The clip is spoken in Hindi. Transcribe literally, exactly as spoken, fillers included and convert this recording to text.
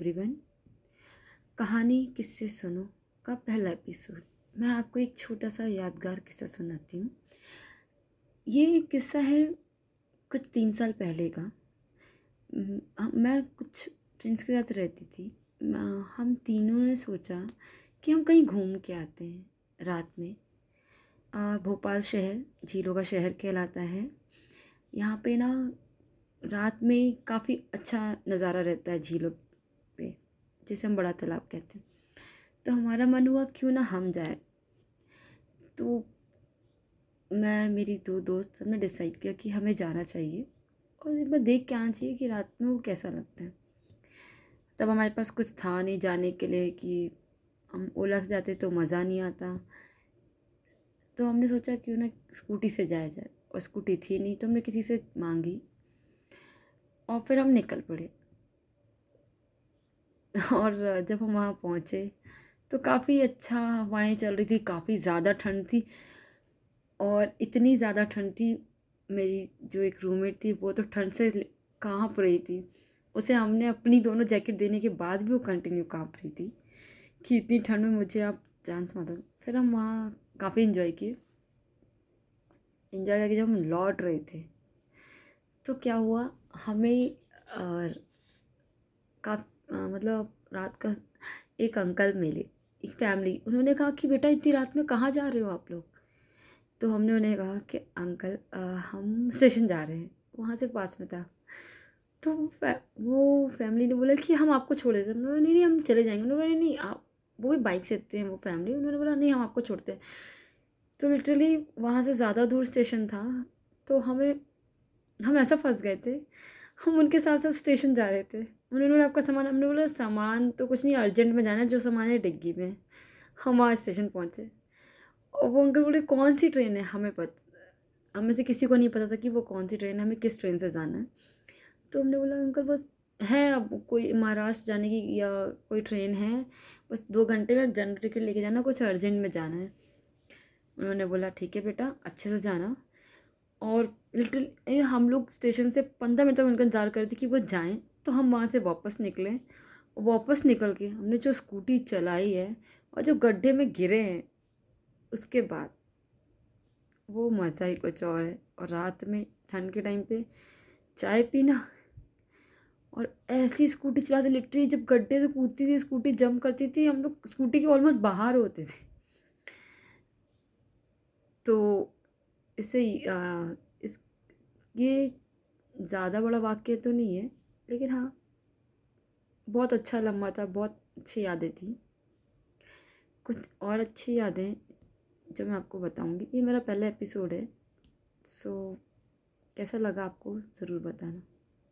एवरीवन, कहानी किस्से सुनो का पहला एपिसोड। मैं आपको एक छोटा सा यादगार किस्सा सुनाती हूँ। ये एक किस्सा है कुछ तीन साल पहले का। मैं कुछ फ्रेंड्स के साथ रहती थी। हम तीनों ने सोचा कि हम कहीं घूम के आते हैं रात में। भोपाल शहर झीलों का शहर कहलाता है। यहाँ पे ना रात में काफ़ी अच्छा नज़ारा रहता है झीलों पे, जिसे हम बड़ा तालाब कहते हैं। तो हमारा मन हुआ क्यों ना हम जाए। तो मैं मेरी दो दोस्त हमने डिसाइड किया कि हमें जाना चाहिए और एक बार देख के आना चाहिए कि रात में वो कैसा लगता है। तब हमारे पास कुछ था नहीं जाने के लिए कि हम ओला से जाते तो मज़ा नहीं आता। तो हमने सोचा क्यों ना स्कूटी से जाया जाए, और स्कूटी थी नहीं तो हमने किसी से मांगी और फिर हम निकल पड़े। और जब हम वहाँ पहुँचे तो काफ़ी अच्छा हवाएं चल रही थी, काफ़ी ज़्यादा ठंड थी, और इतनी ज़्यादा ठंड थी मेरी जो एक रूममेट थी वो तो ठंड से काँप रही थी। उसे हमने अपनी दोनों जैकेट देने के बाद भी वो कंटिन्यू काँप रही थी कि इतनी ठंड में मुझे आप चांस मत दो। फिर हम वहाँ काफ़ी इन्जॉय किए। इन्जॉय करके जब हम लौट रहे थे तो क्या हुआ, हमें और का मतलब रात का एक अंकल मिले, एक फैमिली। उन्होंने कहा कि बेटा इतनी रात में कहाँ जा रहे हो आप लोग। तो हमने उन्हें कहा कि अंकल आ, हम स्टेशन जा रहे हैं, वहाँ से पास में था। तो वो फै, वो फैमिली ने बोला कि हम आपको छोड़ देते हैं। उन्होंने नहीं नहीं हम चले जाएंगे। उन्होंने नहीं, नहीं आप वो भी बाइक से थे वो फैमिली। उन्होंने बोला नहीं हम आपको छोड़ते हैं। तो लिटरली वहाँ से ज़्यादा दूर स्टेशन था, तो हमें हम ऐसा फंस गए थे। हम उनके साथ साथ स्टेशन जा रहे थे। उन्होंने आपका सामान, हमने बोला सामान तो कुछ नहीं, अर्जेंट में जाना है, जो सामान है डिग्गी में। हम वहाँ स्टेशन पहुँचे और वो अंकल बोले कौन सी ट्रेन है, हमें पता हमें से किसी को नहीं पता था कि वो कौन सी ट्रेन है, हमें किस ट्रेन से जाना है। तो हमने बोला अंकल बस है अब कोई महाराष्ट्र जाने की या कोई ट्रेन है, बस दो घंटे में जनरल टिकट लेके जाना, कुछ अर्जेंट में जाना है। उन्होंने बोला ठीक है बेटा, अच्छे से जाना। और लिटरली हम लोग स्टेशन से पंद्रह मिनट तक उनका इंतज़ार कर रहे थे कि वो जाएं तो हम वहाँ से वापस निकलें। वापस निकल के हमने जो स्कूटी चलाई है और जो गड्ढे में गिरे हैं, उसके बाद वो मज़ा ही कुछ और है। और रात में ठंड के टाइम पे चाय पीना और ऐसी स्कूटी चलाते, लिटरली जब गड्ढे से कूदती थी स्कूटी, जंप करती थी, हम लोग स्कूटी के ऑलमोस्ट बाहर होते थे। तो इससे इस ये ज़्यादा बड़ा वाक्य तो नहीं है, लेकिन हाँ बहुत अच्छा लम्हा था, बहुत अच्छी यादें थी। कुछ और अच्छी यादें जो मैं आपको बताऊंगी। ये मेरा पहला एपिसोड है, सो कैसा लगा आपको ज़रूर बताना।